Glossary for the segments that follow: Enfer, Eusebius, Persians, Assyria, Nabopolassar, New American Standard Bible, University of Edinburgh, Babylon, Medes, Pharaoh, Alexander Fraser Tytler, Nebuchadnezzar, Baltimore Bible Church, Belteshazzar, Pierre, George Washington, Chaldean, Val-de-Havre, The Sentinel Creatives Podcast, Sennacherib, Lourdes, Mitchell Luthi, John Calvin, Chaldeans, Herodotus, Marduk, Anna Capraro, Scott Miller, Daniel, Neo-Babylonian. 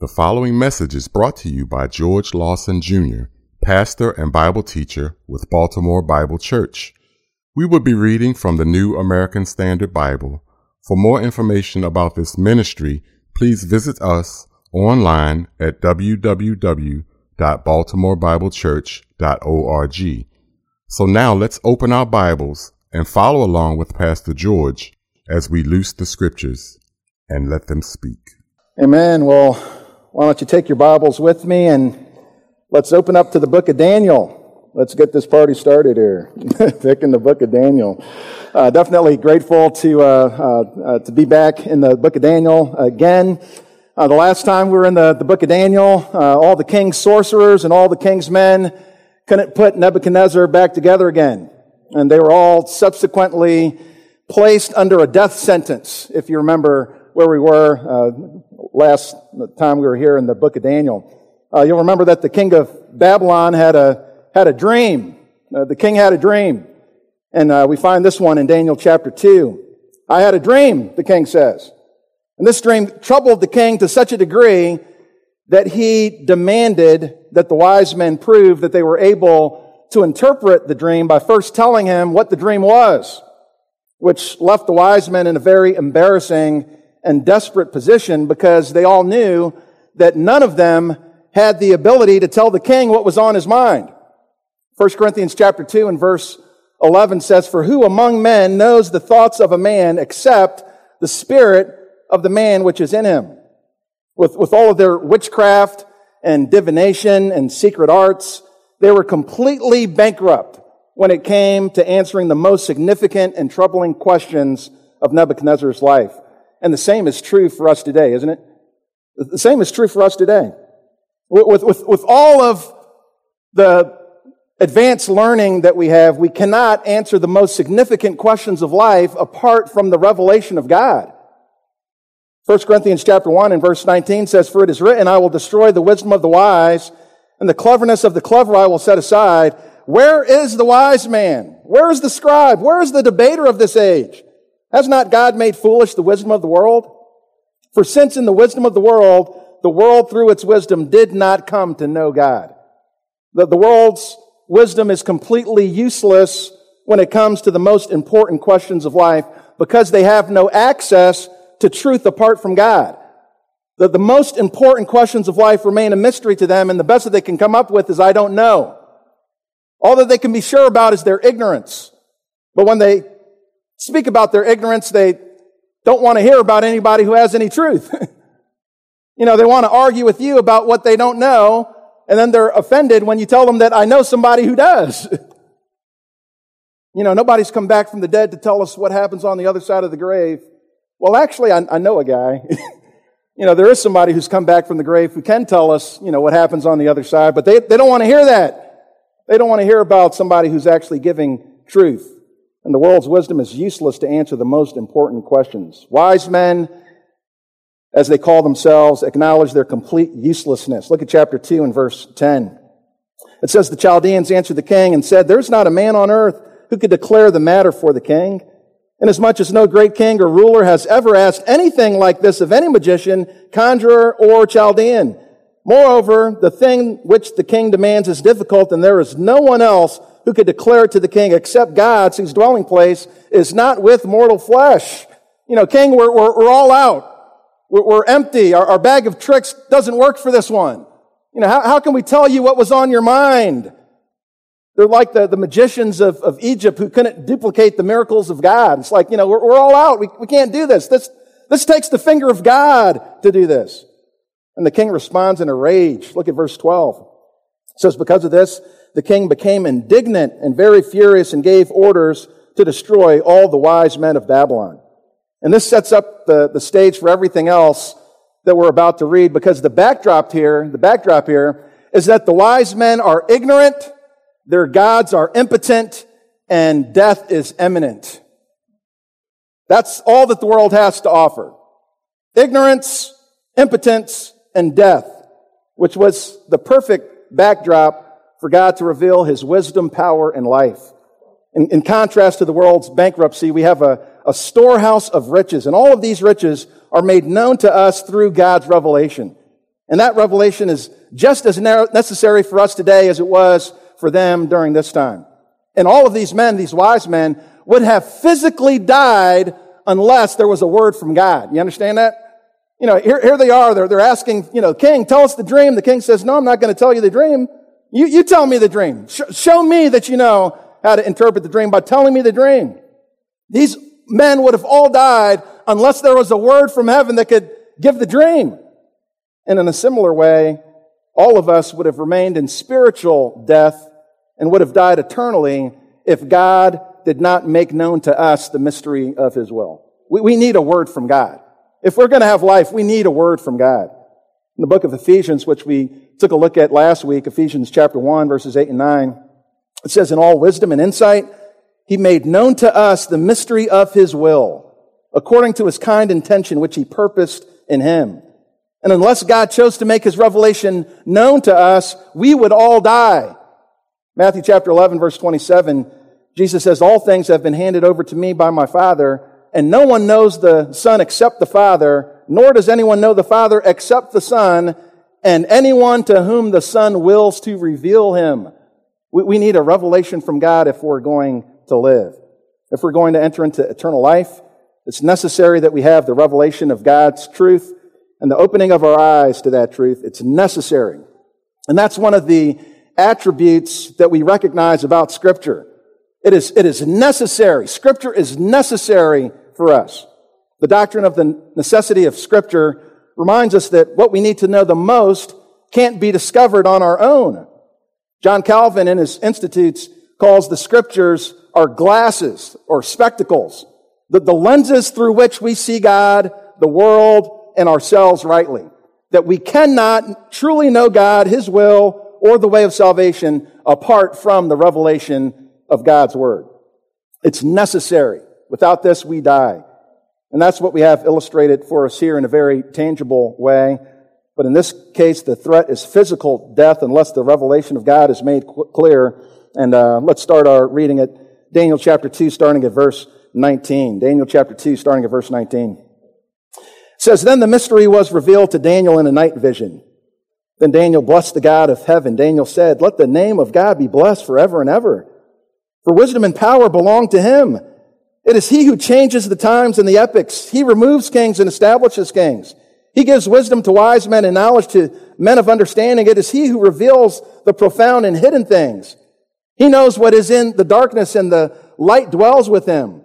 The following message is brought to you by George Lawson, Jr., pastor and Bible teacher with Baltimore Bible Church. We will be reading from the New American Standard Bible. For more information about this ministry, please visit us online at www.baltimorebiblechurch.org. So now let's open our Bibles and follow along with Pastor George as we loose the scriptures and let them speak. Amen. Well, why don't you take your Bibles with me and let's open up to the book of Daniel. Let's get this party started here. Picking the book of Daniel. Definitely grateful to be back in the book of Daniel again. The last time we were in the book of Daniel, all the king's sorcerers and all the king's men couldn't put Nebuchadnezzar back together again. And they were all subsequently placed under a death sentence, if you remember where we were last time we were here in the book of Daniel. You'll remember that the king of Babylon had a dream. The king had a dream. And we find this one in Daniel chapter 2. I had a dream, the king says. And this dream troubled the king to such a degree that he demanded that the wise men prove that they were able to interpret the dream by first telling him what the dream was, which left the wise men in a very embarrassing and desperate position because they all knew that none of them had the ability to tell the king what was on his mind. 1 Corinthians chapter 2 and verse 11 says, "For who among men knows the thoughts of a man except the spirit of the man which is in him?" With all of their witchcraft and divination and secret arts, they were completely bankrupt when it came to answering the most significant and troubling questions of Nebuchadnezzar's life. And the same is true for us today, isn't it? The same is true for us today. With all of the advanced learning that we have, we cannot answer the most significant questions of life apart from the revelation of God. 1 Corinthians chapter 1 and verse 19 says, "For it is written, I will destroy the wisdom of the wise, and the cleverness of the clever I will set aside. Where is the wise man? Where is the scribe? Where is the debater of this age? Has not God made foolish the wisdom of the world? For since in the world through its wisdom did not come to know God." The world's wisdom is completely useless when it comes to the most important questions of life because they have no access to truth apart from God. The most important questions of life remain a mystery to them, and the best that they can come up with is, "I don't know." All that they can be sure about is their ignorance. But when they speak about their ignorance, they don't want to hear about anybody who has any truth. You know, they want to argue with you about what they don't know, and then they're offended when you tell them that, "I know somebody who does." You know, nobody's come back from the dead to tell us what happens on the other side of the grave. Well, actually, I know a guy. You know, there is somebody who's come back from the grave who can tell us, you know, what happens on the other side, but they don't want to hear that. They don't want to hear about somebody who's actually giving truth. And the world's wisdom is useless to answer the most important questions. Wise men, as they call themselves, acknowledge their complete uselessness. Look at chapter 2 and verse 10. It says, "The Chaldeans answered the king and said, There's not a man on earth who could declare the matter for the king. Inasmuch as no great king or ruler has ever asked anything like this of any magician, conjurer, or Chaldean. Moreover, the thing which the king demands is difficult, and there is no one else who could declare it to the king except God, whose dwelling place is not with mortal flesh." You know, king, we're all out. We're empty. Our bag of tricks doesn't work for this one. You know, how can we tell you what was on your mind? They're like the magicians of Egypt who couldn't duplicate the miracles of God. It's like, you know, we're all out. We can't do this. This takes the finger of God to do this. And the king responds in a rage. Look at verse 12. It says, "Because of this, the king became indignant and very furious and gave orders to destroy all the wise men of Babylon." And this sets up the stage for everything else that we're about to read, because the backdrop here is that the wise men are ignorant, their gods are impotent, and death is imminent. That's all that the world has to offer. Ignorance, impotence, and death, which was the perfect backdrop for God to reveal his wisdom, power, and life. In contrast to the world's bankruptcy, we have a storehouse of riches, and all of these riches are made known to us through God's revelation. And that revelation is just as necessary for us today as it was for them during this time. And all of these men, these wise men, would have physically died unless there was a word from God. You understand that? You know, here they are. They're asking, you know, king, tell us the dream. The king says, no, I'm not going to tell you the dream. You tell me the dream. Show me that you know how to interpret the dream by telling me the dream. These men would have all died unless there was a word from heaven that could give the dream. And in a similar way, all of us would have remained in spiritual death and would have died eternally if God did not make known to us the mystery of his will. We need a word from God. If we're going to have life, we need a word from God. In the book of Ephesians, which we took a look at last week, Ephesians chapter 1, verses 8 and 9, it says, in all wisdom and insight, he made known to us the mystery of his will, according to his kind intention, which he purposed in him. And unless God chose to make his revelation known to us, we would all die. Matthew chapter 11, verse 27, Jesus says, all things have been handed over to me by my Father, and no one knows the Son except the Father, nor does anyone know the Father except the Son, and anyone to whom the Son wills to reveal him. We need a revelation from God if we're going to live. If we're going to enter into eternal life, it's necessary that we have the revelation of God's truth and the opening of our eyes to that truth. It's necessary. And that's one of the attributes that we recognize about Scripture. It is necessary. Scripture is necessary for us. The doctrine of the necessity of Scripture reminds us that what we need to know the most can't be discovered on our own. John Calvin in his Institutes calls the Scriptures our glasses or spectacles, the lenses through which we see God, the world, and ourselves rightly. That we cannot truly know God, His will, or the way of salvation apart from the revelation of God's Word. It's necessary. Without this, we die. And that's what we have illustrated for us here in a very tangible way. But in this case, the threat is physical death unless the revelation of God is made clear. And let's start our reading at Daniel chapter 2, starting at verse 19. Daniel chapter 2, starting at verse 19. It says, then the mystery was revealed to Daniel in a night vision. Then Daniel blessed the God of heaven. Daniel said, let the name of God be blessed forever and ever. For wisdom and power belong to him. It is he who changes the times and the epochs. He removes kings and establishes kings. He gives wisdom to wise men and knowledge to men of understanding. It is he who reveals the profound and hidden things. He knows what is in the darkness, and the light dwells with him.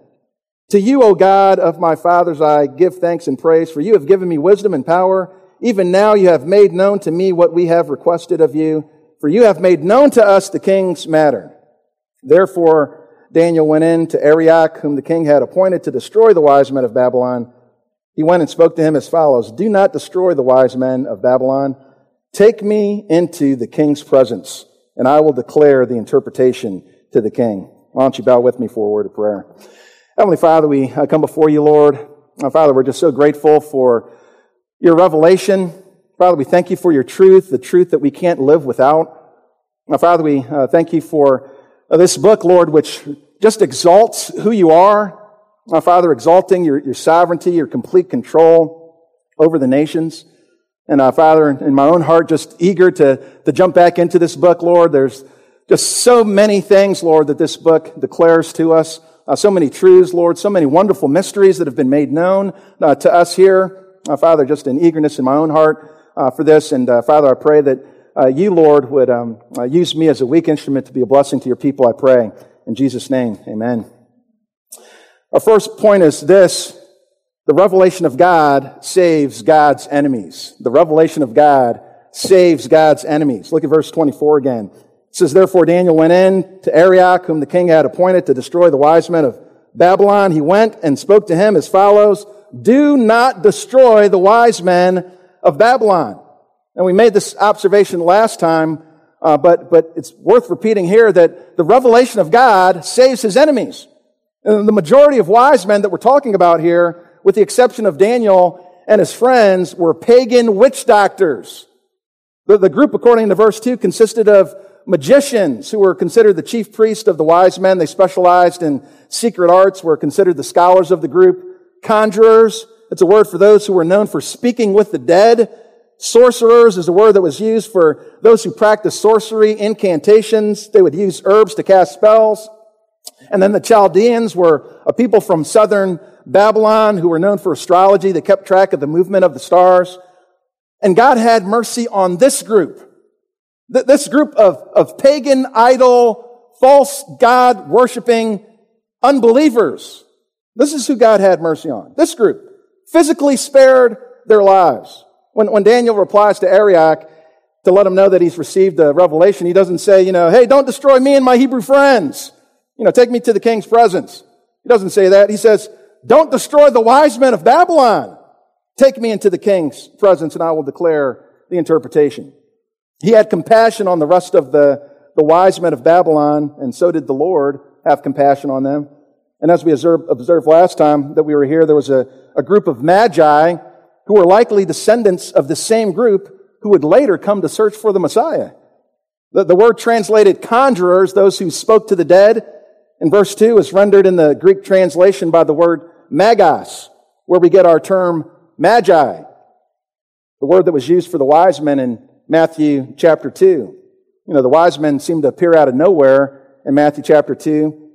To you, O God of my fathers, I give thanks and praise, for you have given me wisdom and power. Even now you have made known to me what we have requested of you, for you have made known to us the king's matter. Therefore, Daniel went in to Arioch, whom the king had appointed to destroy the wise men of Babylon. He went and spoke to him as follows, do not destroy the wise men of Babylon. Take me into the king's presence, and I will declare the interpretation to the king. Why don't you bow with me for a word of prayer? Heavenly Father, we come before you, Lord. Father, we're just so grateful for your revelation. Father, we thank you for your truth, the truth that we can't live without. Father, we thank you for this book, Lord, which just exalts who you are, my Father, exalting your sovereignty, your complete control over the nations. And Father, in my own heart, just eager to jump back into this book, Lord. There's just so many things, Lord, that this book declares to us, so many truths, Lord, so many wonderful mysteries that have been made known to us here. Father, just an eagerness in my own heart for this. And Father, I pray that you, Lord, would use me as a weak instrument to be a blessing to your people, I pray. In Jesus' name, amen. Our first point is this. The revelation of God saves God's enemies. The revelation of God saves God's enemies. Look at verse 24 again. It says, therefore Daniel went in to Arioch, whom the king had appointed to destroy the wise men of Babylon. He went and spoke to him as follows, do not destroy the wise men of Babylon. And we made this observation last time, but it's worth repeating here that the revelation of God saves his enemies. And the majority of wise men that we're talking about here, with the exception of Daniel and his friends, were pagan witch doctors. The group, according to verse 2, consisted of magicians who were considered the chief priest of the wise men. They specialized in secret arts, were considered the scholars of the group. Conjurers, it's a word for those who were known for speaking with the dead. Sorcerers is a word that was used for those who practice sorcery, incantations. They would use herbs to cast spells. And then the Chaldeans were a people from southern Babylon who were known for astrology. They kept track of the movement of the stars. And God had mercy on this group. This group of pagan, idol, false God-worshipping unbelievers. This is who God had mercy on. This group physically spared their lives. When Daniel replies to Arioch to let him know that he's received the revelation, he doesn't say, hey, don't destroy me and my Hebrew friends. Take me to the king's presence. He doesn't say that. He says, don't destroy the wise men of Babylon. Take me into the king's presence and I will declare the interpretation. He had compassion on the rest of the wise men of Babylon, and so did the Lord have compassion on them. And as we observed last time that we were here, there was a group of magi who were likely descendants of the same group who would later come to search for the Messiah. The word translated conjurers, those who spoke to the dead, in verse 2 is rendered in the Greek translation by the word magos, where we get our term magi, the word that was used for the wise men in Matthew chapter 2. The wise men seem to appear out of nowhere in Matthew chapter 2.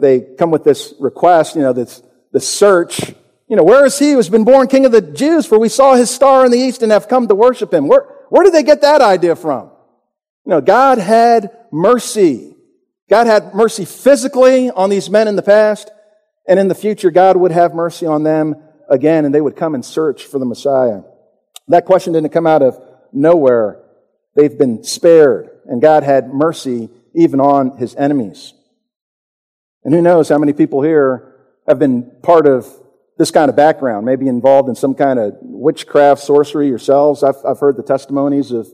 They come with this request, this search. Where is he who has been born king of the Jews? For we saw his star in the east and have come to worship him. Where did they get that idea from? God had mercy. God had mercy physically on these men in the past, and in the future, God would have mercy on them again, and they would come and search for the Messiah. That question didn't come out of nowhere. They've been spared, and God had mercy even on his enemies. And who knows how many people here have been part of this kind of background, maybe involved in some kind of witchcraft, sorcery yourselves. I've heard the testimonies of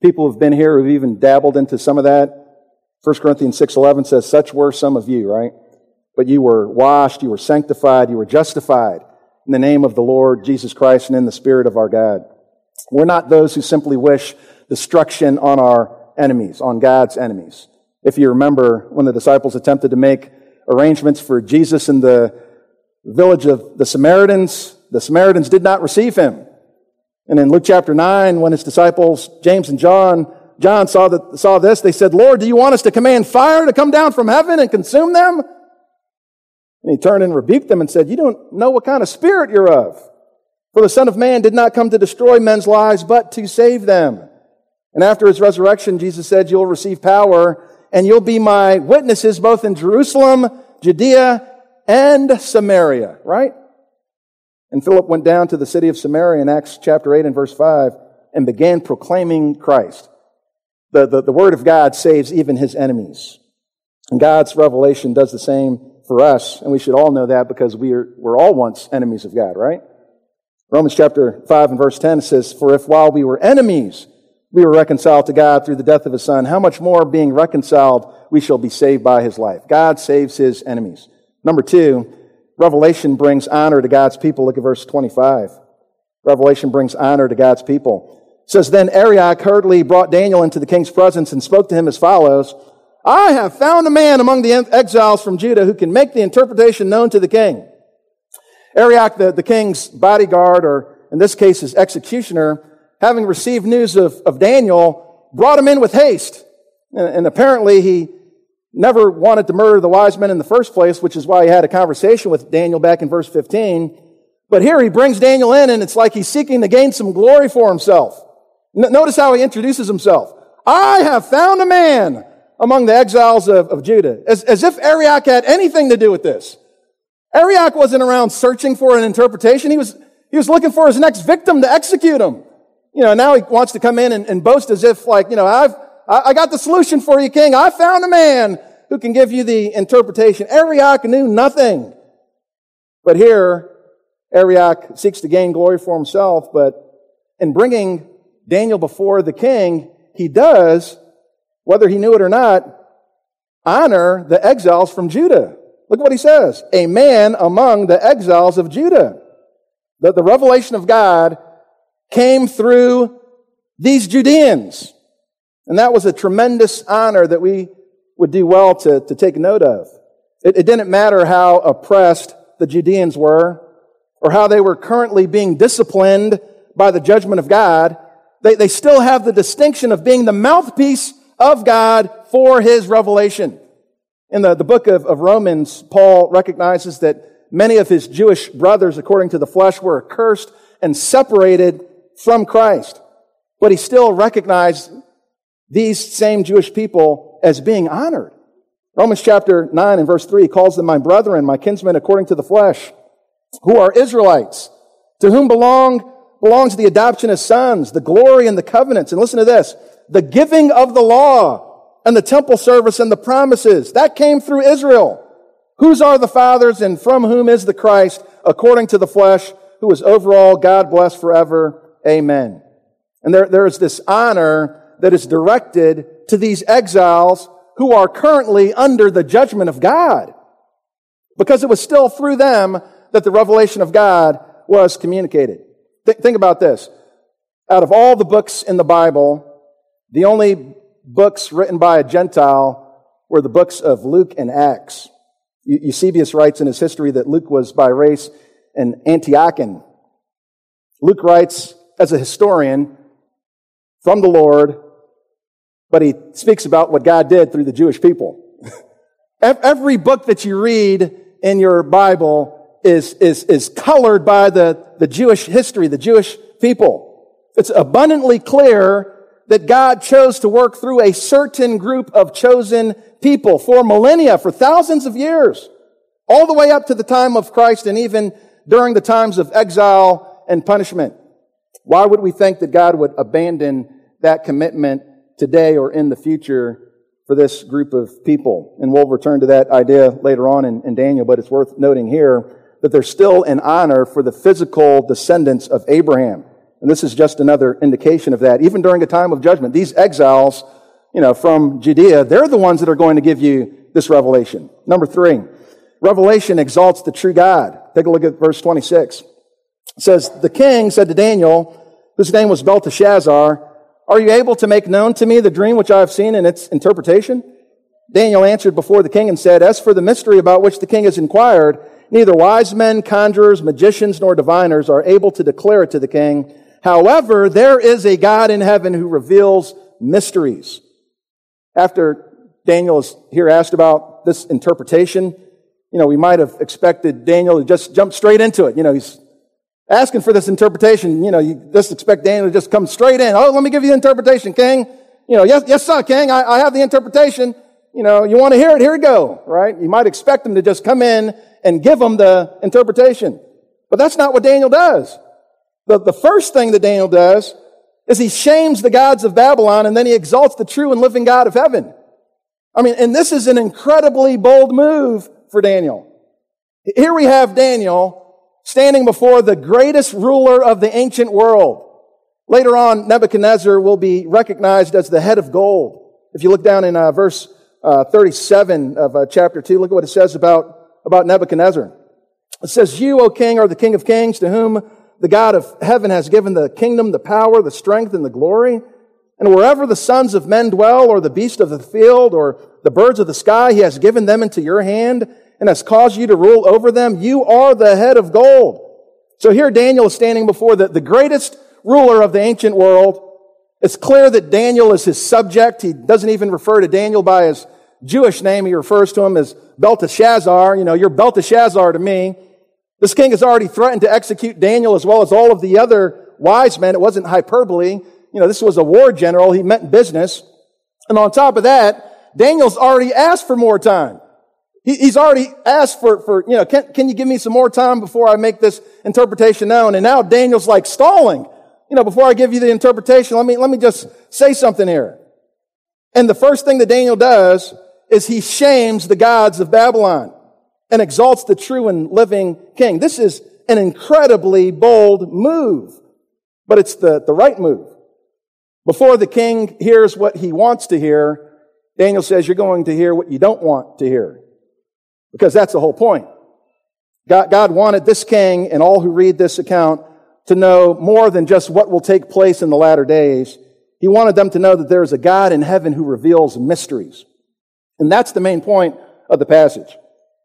people who've been here who've even dabbled into some of that. 1 Corinthians 6:11 says, such were some of you, right? But you were washed, you were sanctified, you were justified in the name of the Lord Jesus Christ and in the Spirit of our God. We're not those who simply wish destruction on our enemies, on God's enemies. If you remember when the disciples attempted to make arrangements for Jesus in the village of the Samaritans did not receive him. And in Luke chapter 9, when his disciples, James and John saw this, they said, Lord, do you want us to command fire to come down from heaven and consume them? And he turned and rebuked them and said, you don't know what kind of spirit you're of. For the Son of Man did not come to destroy men's lives, but to save them. And after his resurrection, Jesus said, you'll receive power and you'll be my witnesses both in Jerusalem, Judea, and Samaria, right? And Philip went down to the city of Samaria in Acts chapter 8 and verse 5 and began proclaiming Christ. The word of God saves even his enemies. And God's revelation does the same for us, and we should all know that because we're all once enemies of God, right? Romans chapter 5 and verse 10 says, for if while we were enemies, we were reconciled to God through the death of his son, how much more being reconciled we shall be saved by his life. God saves his enemies. Number 2, revelation brings honor to God's people. Look at verse 25. Revelation brings honor to God's people. It says, then Arioch hurriedly brought Daniel into the king's presence and spoke to him as follows, I have found a man among the exiles from Judah who can make the interpretation known to the king. Arioch, the king's bodyguard, or in this case his executioner, having received news of Daniel, brought him in with haste. And apparently he never wanted to murder the wise men in the first place, which is why he had a conversation with Daniel back in verse 15. But here he brings Daniel in, and it's like he's seeking to gain some glory for himself. Notice how he introduces himself. I have found a man among the exiles of Judah. As if Arioch had anything to do with this. Arioch wasn't around searching for an interpretation. He was looking for his next victim to execute him. Now he wants to come in and boast as if like, I got the solution for you, king. I found a man who can give you the interpretation. Arioch knew nothing. But here, Arioch seeks to gain glory for himself, but in bringing Daniel before the king, he does, whether he knew it or not, honor the exiles from Judah. Look what he says. A man among the exiles of Judah. The revelation of God came through these Judeans. And that was a tremendous honor that we would do well to take note of. It didn't matter how oppressed the Judeans were or how they were currently being disciplined by the judgment of God, they still have the distinction of being the mouthpiece of God for his revelation. In the book of Romans, Paul recognizes that many of his Jewish brothers, according to the flesh, were accursed and separated from Christ. But he still recognized these same Jewish people as being honored. Romans chapter 9 and verse 3 calls them my brethren, my kinsmen, according to the flesh, who are Israelites, to whom belongs the adoption as sons, the glory and the covenants. And listen to this, the giving of the law and the temple service and the promises, that came through Israel, whose are the fathers and from whom is the Christ, according to the flesh, who is over all, God bless forever. Amen. And there is this honor that is directed to these exiles who are currently under the judgment of God, because it was still through them that the revelation of God was communicated. Think about this. Out of all the books in the Bible, the only books written by a Gentile were the books of Luke and Acts. Eusebius writes in his history that Luke was by race an Antiochian. Luke writes as a historian from the Lord, but he speaks about what God did through the Jewish people. Every book that you read in your Bible is colored by the Jewish history, the Jewish people. It's abundantly clear that God chose to work through a certain group of chosen people for millennia, for thousands of years, all the way up to the time of Christ and even during the times of exile and punishment. Why would we think that God would abandon that commitment today or in the future for this group of people? And we'll return to that idea later on in Daniel, but it's worth noting here that there's still an honor for the physical descendants of Abraham. And this is just another indication of that. Even during a time of judgment, these exiles, from Judea, they're the ones that are going to give you this revelation. Number 3, revelation exalts the true God. Take a look at verse 26. It says, the king said to Daniel, whose name was Belteshazzar, are you able to make known to me the dream which I have seen and its interpretation? Daniel answered before the king and said, as for the mystery about which the king has inquired, neither wise men, conjurers, magicians, nor diviners are able to declare it to the king. However, there is a God in heaven who reveals mysteries. After Daniel is here asked about this interpretation, we might have expected Daniel to just jump straight into it. He's asking for this interpretation, you just expect Daniel to just come straight in. Oh, let me give you the interpretation, king. Yes, sir, king, I have the interpretation. You want to hear it? Here you go, right? You might expect him to just come in and give him the interpretation. But that's not what Daniel does. The first thing that Daniel does is he shames the gods of Babylon, and then he exalts the true and living God of heaven. And this is an incredibly bold move for Daniel. Here we have Daniel standing before the greatest ruler of the ancient world. Later on, Nebuchadnezzar will be recognized as the head of gold. If you look down in verse 37 of chapter 2, look at what it says about Nebuchadnezzar. It says, you, O king, are the king of kings, to whom the God of heaven has given the kingdom, the power, the strength, and the glory. And wherever the sons of men dwell, or the beast of the field, or the birds of the sky, he has given them into your hand, and has caused you to rule over them. You are the head of gold. So here Daniel is standing before the greatest ruler of the ancient world. It's clear that Daniel is his subject. He doesn't even refer to Daniel by his Jewish name. He refers to him as Belteshazzar. You're Belteshazzar to me. This king has already threatened to execute Daniel as well as all of the other wise men. It wasn't hyperbole. This was a war general. He meant business. And on top of that, Daniel's already asked for more time. He's already asked for can you give me some more time before I make this interpretation known? And now Daniel's like stalling. Before I give you the interpretation, let me just say something here. And the first thing that Daniel does is he shames the gods of Babylon and exalts the true and living king. This is an incredibly bold move, but it's the right move. Before the king hears what he wants to hear, Daniel says, you're going to hear what you don't want to hear. Because that's the whole point. God wanted this king and all who read this account to know more than just what will take place in the latter days. He wanted them to know that there is a God in heaven who reveals mysteries. And that's the main point of the passage.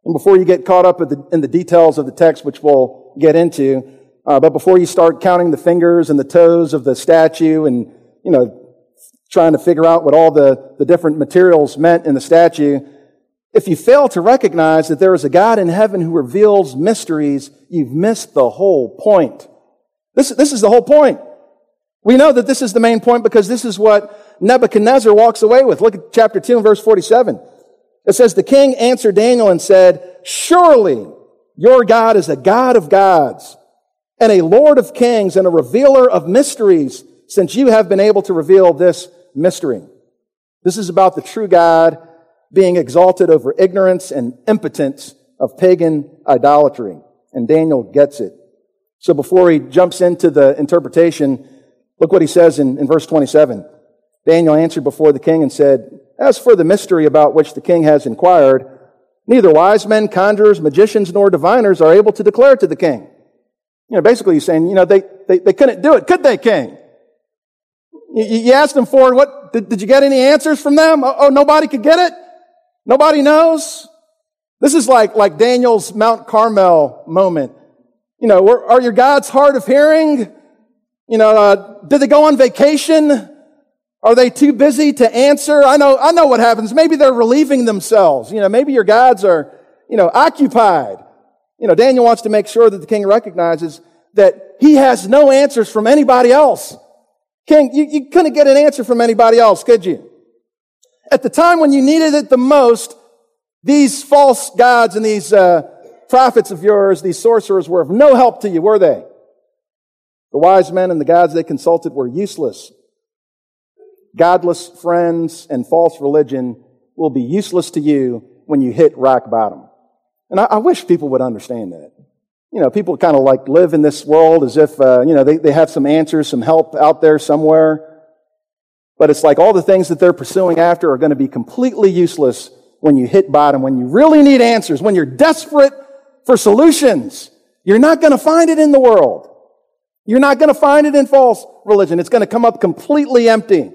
And before you get caught up in the details of the text, which we'll get into, But before you start counting the fingers and the toes of the statue and, you know, trying to figure out what all the different materials meant in the statue, if you fail to recognize that there is a God in heaven who reveals mysteries, you've missed the whole point. This is the whole point. We know that this is the main point because this is what Nebuchadnezzar walks away with. Look at chapter 2 and verse 47. It says, "The king answered Daniel and said, 'Surely your God is a God of gods and a Lord of kings and a revealer of mysteries, since you have been able to reveal this mystery.'" This is about the true God being exalted over ignorance and impotence of pagan idolatry. And Daniel gets it. So before he jumps into the interpretation, look what he says in verse 27. "Daniel answered before the king and said, 'As for the mystery about which the king has inquired, neither wise men, conjurers, magicians, nor diviners are able to declare to the king.'" You know, basically he's saying, you know, they couldn't do it, could they, king? You asked them for it. What, did you get any answers from them? Oh, nobody could get it? Nobody knows? This is like Daniel's Mount Carmel moment. You know, are your gods hard of hearing? You know, did they go on vacation? Are they too busy to answer? I know what happens. Maybe they're relieving themselves. You know, maybe your gods are, you know, occupied. You know, Daniel wants to make sure that the king recognizes that he has no answers from anybody else. King, you couldn't get an answer from anybody else, could you? At the time when you needed it the most, these false gods and these prophets of yours, these sorcerers, were of no help to you, were they? The wise men and the gods they consulted were useless. Godless friends and false religion will be useless to you when you hit rock bottom. And I wish people would understand that. You know, people kind of like live in this world as if, you know, they have some answers, some help out there somewhere. But it's like all the things that they're pursuing after are going to be completely useless when you hit bottom, when you really need answers, when you're desperate for solutions. You're not going to find it in the world. You're not going to find it in false religion. It's going to come up completely empty.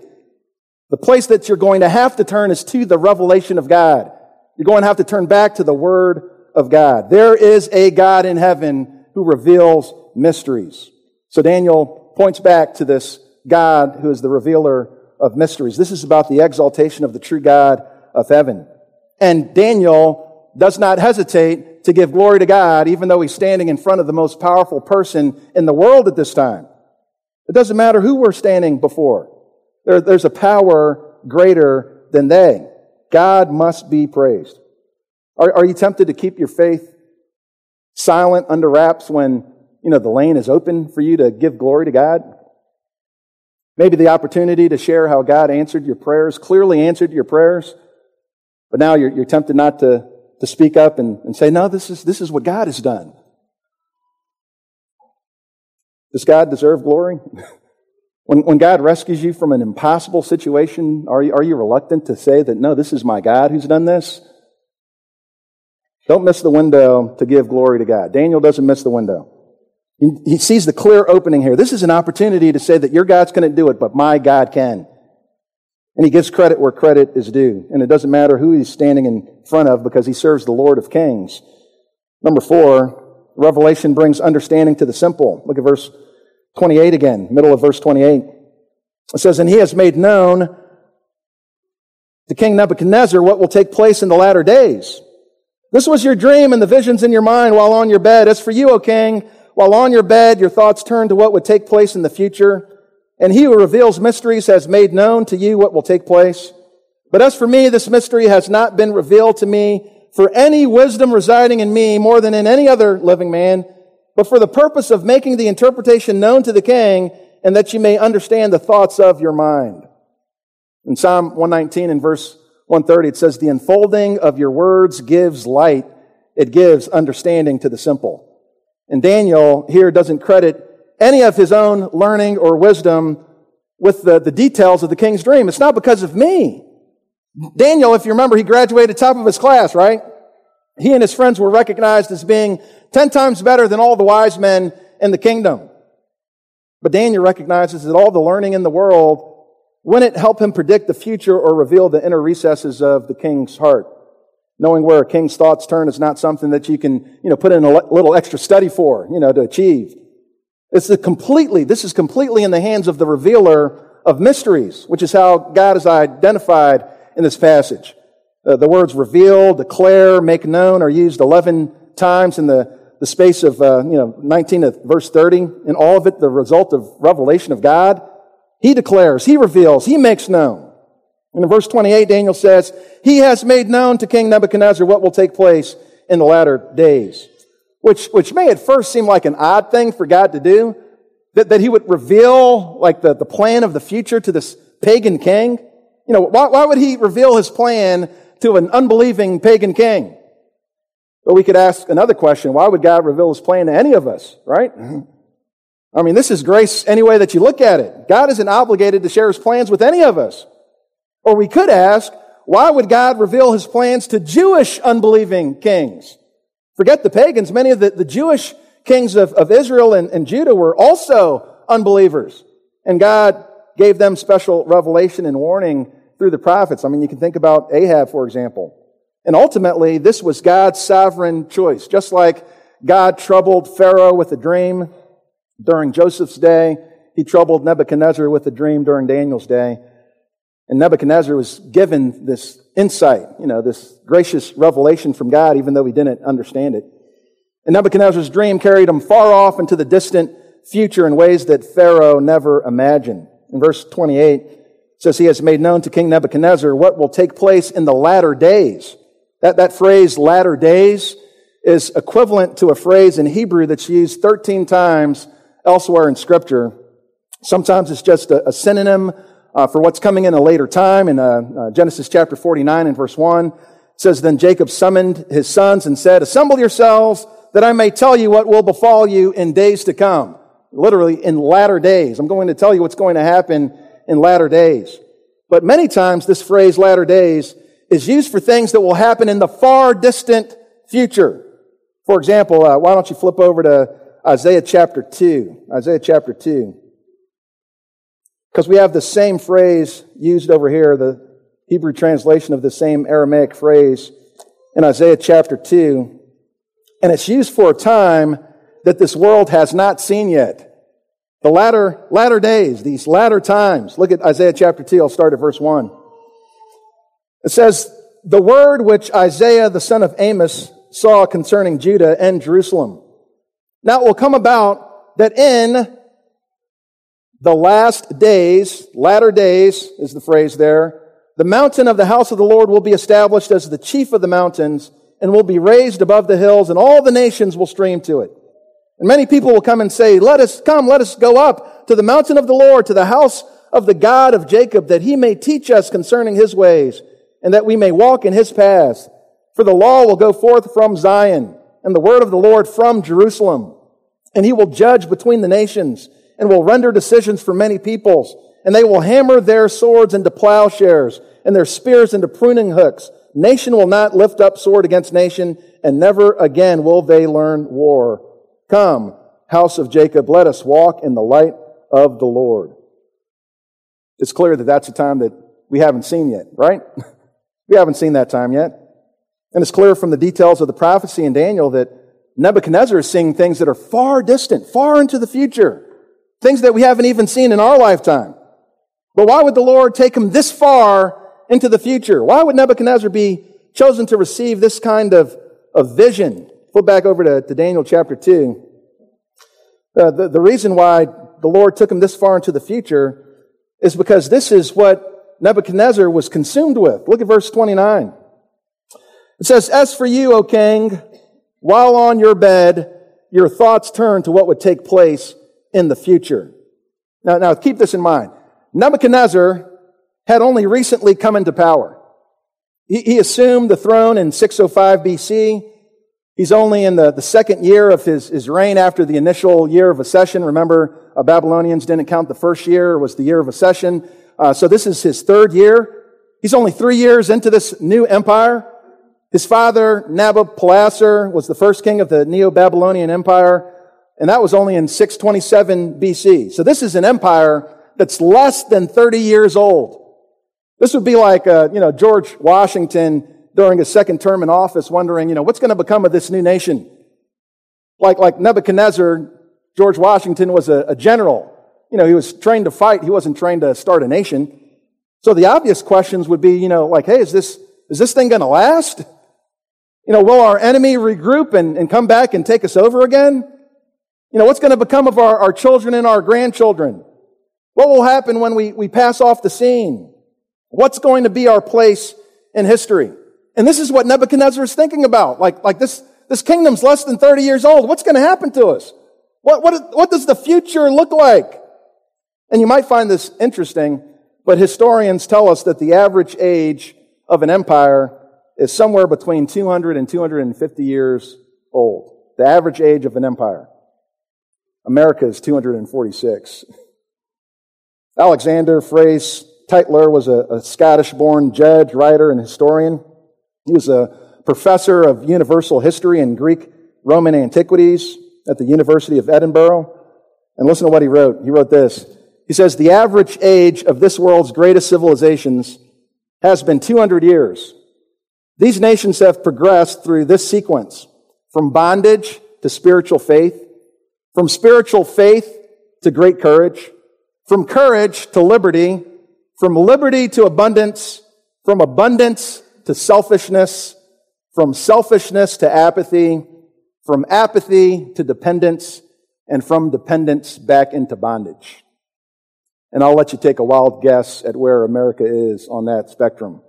The place that you're going to have to turn is to the revelation of God. You're going to have to turn back to the Word of God. There is a God in heaven who reveals mysteries. So Daniel points back to this God who is the revealer of mysteries. This is about the exaltation of the true God of heaven. And Daniel does not hesitate to give glory to God, even though he's standing in front of the most powerful person in the world at this time. It doesn't matter who we're standing before. There's a power greater than they. God must be praised. Are you tempted to keep your faith silent under wraps when, you know, the lane is open for you to give glory to God? Maybe the opportunity to share how God answered your prayers, clearly answered your prayers, but now you're tempted not to speak up and say, no, this is what God has done. Does God deserve glory? When God rescues you from an impossible situation, are you reluctant to say that, no, this is my God who's done this? Don't miss the window to give glory to God. Daniel doesn't miss the window. He sees the clear opening here. This is an opportunity to say that your God's going to do it, but my God can. And he gives credit where credit is due. And it doesn't matter who he's standing in front of because he serves the Lord of kings. Number 4, revelation brings understanding to the simple. Look at verse 28 again, middle of verse 28. It says, "And he has made known to King Nebuchadnezzar what will take place in the latter days. This was your dream and the visions in your mind while on your bed. As for you, O king, while on your bed, your thoughts turned to what would take place in the future. And he who reveals mysteries has made known to you what will take place. But as for me, this mystery has not been revealed to me for any wisdom residing in me more than in any other living man, but for the purpose of making the interpretation known to the king and that you may understand the thoughts of your mind." In Psalm 119 and verse 130, it says, "The unfolding of your words gives light. It gives understanding to the simple." And Daniel here doesn't credit any of his own learning or wisdom with the details of the king's dream. It's not because of me. Daniel, if you remember, he graduated top of his class, right? He and his friends were recognized as being 10 times better than all the wise men in the kingdom. But Daniel recognizes that all the learning in the world wouldn't help him predict the future or reveal the inner recesses of the king's heart. Knowing where a king's thoughts turn is not something that you can, you know, put in a little extra study for, you know, to achieve. This is completely in the hands of the revealer of mysteries, which is how God is identified in this passage. The words reveal, declare, make known are used 11 times in the space of 19 to verse 30. In all of it, the result of revelation of God. He declares, he reveals, he makes known. And in verse 28, Daniel says, he has made known to King Nebuchadnezzar what will take place in the latter days. Which may at first seem like an odd thing for God to do, that he would reveal like the plan of the future to this pagan king. You know, why would he reveal his plan to an unbelieving pagan king? But we could ask another question. Why would God reveal his plan to any of us, right? I mean, this is grace any way that you look at it. God isn't obligated to share his plans with any of us. Or we could ask, why would God reveal his plans to Jewish unbelieving kings? Forget the pagans. Many of the Jewish kings of Israel and Judah were also unbelievers. And God gave them special revelation and warning through the prophets. I mean, you can think about Ahab, for example. And ultimately, this was God's sovereign choice. Just like God troubled Pharaoh with a dream during Joseph's day, he troubled Nebuchadnezzar with a dream during Daniel's day. And Nebuchadnezzar was given this insight, this gracious revelation from God, even though he didn't understand it. And Nebuchadnezzar's dream carried him far off into the distant future in ways that Pharaoh never imagined. In verse 28, it says, he has made known to King Nebuchadnezzar what will take place in the latter days. That phrase, latter days, is equivalent to a phrase in Hebrew that's used 13 times elsewhere in Scripture. Sometimes it's just a synonym for what's coming in a later time. In Genesis chapter 49 and verse 1, it says, then Jacob summoned his sons and said, assemble yourselves that I may tell you what will befall you in days to come. Literally, in latter days. I'm going to tell you what's going to happen in latter days. But many times this phrase, latter days, is used for things that will happen in the far distant future. For example, why don't you flip over to Isaiah chapter 2. Isaiah chapter 2. Because we have the same phrase used over here, the Hebrew translation of the same Aramaic phrase in Isaiah chapter 2. And it's used for a time that this world has not seen yet. The latter days, these latter times. Look at Isaiah chapter 2. I'll start at verse 1. It says, the word which Isaiah the son of Amos saw concerning Judah and Jerusalem. Now it will come about that in the last days, latter days is the phrase there, the mountain of the house of the Lord will be established as the chief of the mountains and will be raised above the hills, and all the nations will stream to it. And many people will come and say, let us go up to the mountain of the Lord, to the house of the God of Jacob, that he may teach us concerning his ways, and that we may walk in his paths. For the law will go forth from Zion, and the word of the Lord from Jerusalem. And he will judge between the nations, and will render decisions for many peoples. And they will hammer their swords into plowshares, and their spears into pruning hooks. Nation will not lift up sword against nation, and never again will they learn war. Come, house of Jacob, let us walk in the light of the Lord. It's clear that that's a time that we haven't seen yet, right? We haven't seen that time yet. And it's clear from the details of the prophecy in Daniel that Nebuchadnezzar is seeing things that are far distant, far into the future, things that we haven't even seen in our lifetime. But why would the Lord take him this far into the future? Why would Nebuchadnezzar be chosen to receive this kind of vision? Flip back over to Daniel chapter 2. The reason why the Lord took him this far into the future is because this is what Nebuchadnezzar was consumed with. Look at verse 29. It says, as for you, O king, while on your bed, your thoughts turn to what would take place in the future. Now keep this in mind. Nebuchadnezzar had only recently come into power. He assumed the throne in 605 BC. He's only in the second year of his reign after the initial year of accession. Remember, Babylonians didn't count the first year. It was the year of accession. So this is his third year. He's only 3 years into this new empire. His father, Nabopolassar, was the first king of the Neo-Babylonian empire, and that was only in 627 BC. So this is an empire that's less than 30 years old. This would be like, George Washington during his second term in office wondering, what's going to become of this new nation? Like Nebuchadnezzar, George Washington was a general. You know, he was trained to fight. He wasn't trained to start a nation. So the obvious questions would be, you know, like, hey, is this thing going to last? You know, will our enemy regroup and come back and take us over again? You know, what's going to become of our children and our grandchildren? What will happen when we pass off the scene? What's going to be our place in history? And this is what Nebuchadnezzar is thinking about. Like this kingdom's less than 30 years old. What's going to happen to us? What does the future look like? And you might find this interesting, but historians tell us that the average age of an empire is somewhere between 200 and 250 years old. The average age of an empire. America is 246. Alexander Fraser Tytler was a Scottish-born judge, writer, and historian. He was a professor of universal history and Greek Roman antiquities at the University of Edinburgh. And listen to what he wrote. He wrote this. He says, the average age of this world's greatest civilizations has been 200 years. These nations have progressed through this sequence, from bondage to spiritual faith, from spiritual faith to great courage, from courage to liberty, from liberty to abundance, from abundance to selfishness, from selfishness to apathy, from apathy to dependence, and from dependence back into bondage. And I'll let you take a wild guess at where America is on that spectrum.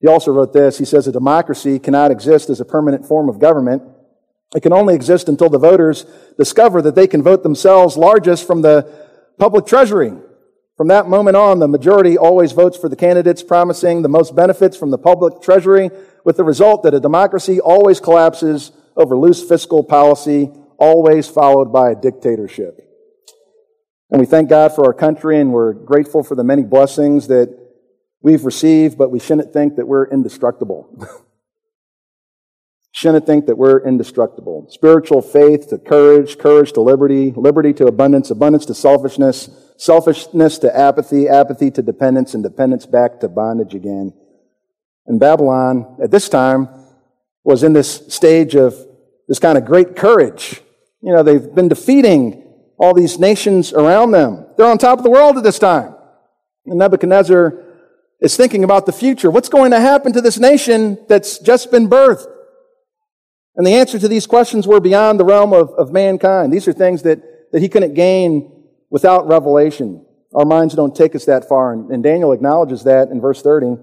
He also wrote this. He says, a democracy cannot exist as a permanent form of government. It can only exist until the voters discover that they can vote themselves largest from the public treasury. From that moment on, the majority always votes for the candidates promising the most benefits from the public treasury, with the result that a democracy always collapses over loose fiscal policy, always followed by a dictatorship. And we thank God for our country, and we're grateful for the many blessings that we've received, but we shouldn't think that we're indestructible. Shouldn't think that we're indestructible. Spiritual faith to courage, courage to liberty, liberty to abundance, abundance to selfishness, selfishness to apathy, apathy to dependence, and dependence back to bondage again. And Babylon, at this time, was in this stage of this kind of great courage. You know, they've been defeating all these nations around them. They're on top of the world at this time. And Nebuchadnezzar is thinking about the future. What's going to happen to this nation that's just been birthed? And the answer to these questions were beyond the realm of mankind. These are things that he couldn't gain without revelation. Our minds don't take us that far. And Daniel acknowledges that in verse 30.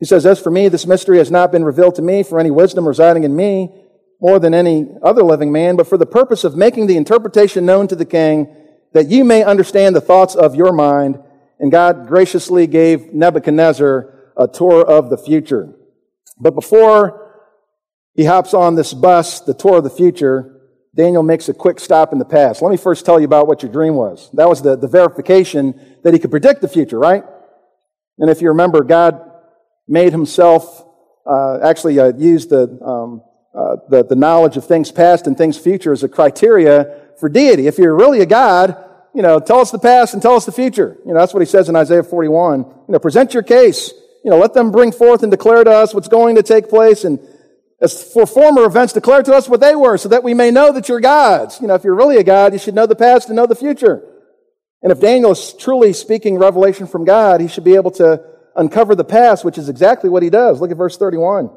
He says, as for me, this mystery has not been revealed to me for any wisdom residing in me more than any other living man, but for the purpose of making the interpretation known to the king, that you may understand the thoughts of your mind. And God graciously gave Nebuchadnezzar a tour of the future. But before he hops on this bus, the tour of the future, Daniel makes a quick stop in the past. Let me first tell you about what your dream was. That was the verification that he could predict the future, right? And if you remember, God made himself, used the knowledge of things past and things future as a criteria for deity. If you're really a God, you know, tell us the past and tell us the future. You know, that's what he says in Isaiah 41. You know, present your case. You know, let them bring forth and declare to us what's going to take place, and as for former events, declare to us what they were, so that we may know that you're gods. You know, if you're really a god, you should know the past and know the future. And if Daniel is truly speaking revelation from God, he should be able to uncover the past, which is exactly what he does. Look at verse 31.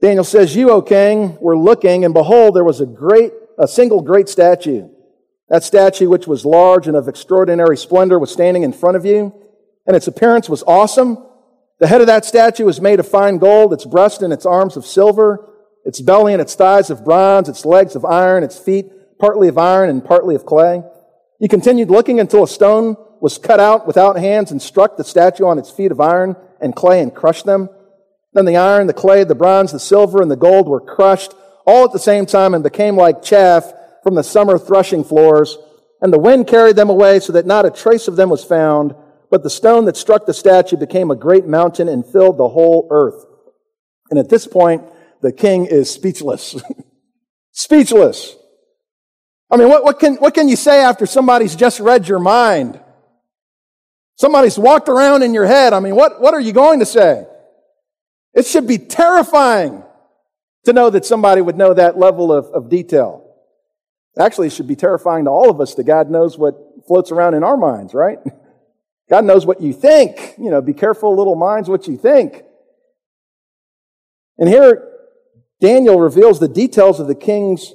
Daniel says, you, O king, were looking, and behold, there was a single great statue. That statue, which was large and of extraordinary splendor, was standing in front of you, and its appearance was awesome. The head of that statue was made of fine gold, its breast and its arms of silver, its belly and its thighs of bronze, its legs of iron, its feet partly of iron and partly of clay. He continued looking until a stone was cut out without hands and struck the statue on its feet of iron and clay and crushed them. Then the iron, the clay, the bronze, the silver, and the gold were crushed all at the same time and became like chaff from the summer threshing floors. And the wind carried them away so that not a trace of them was found. But the stone that struck the statue became a great mountain and filled the whole earth. And at this point, the king is speechless. Speechless. I mean, what can you say after somebody's just read your mind? Somebody's walked around in your head. I mean, what are you going to say? It should be terrifying to know that somebody would know that level of detail. Actually, it should be terrifying to all of us that God knows what floats around in our minds, right? God knows what you think. You know, be careful, little minds, what you think. And here, Daniel reveals the details of the king's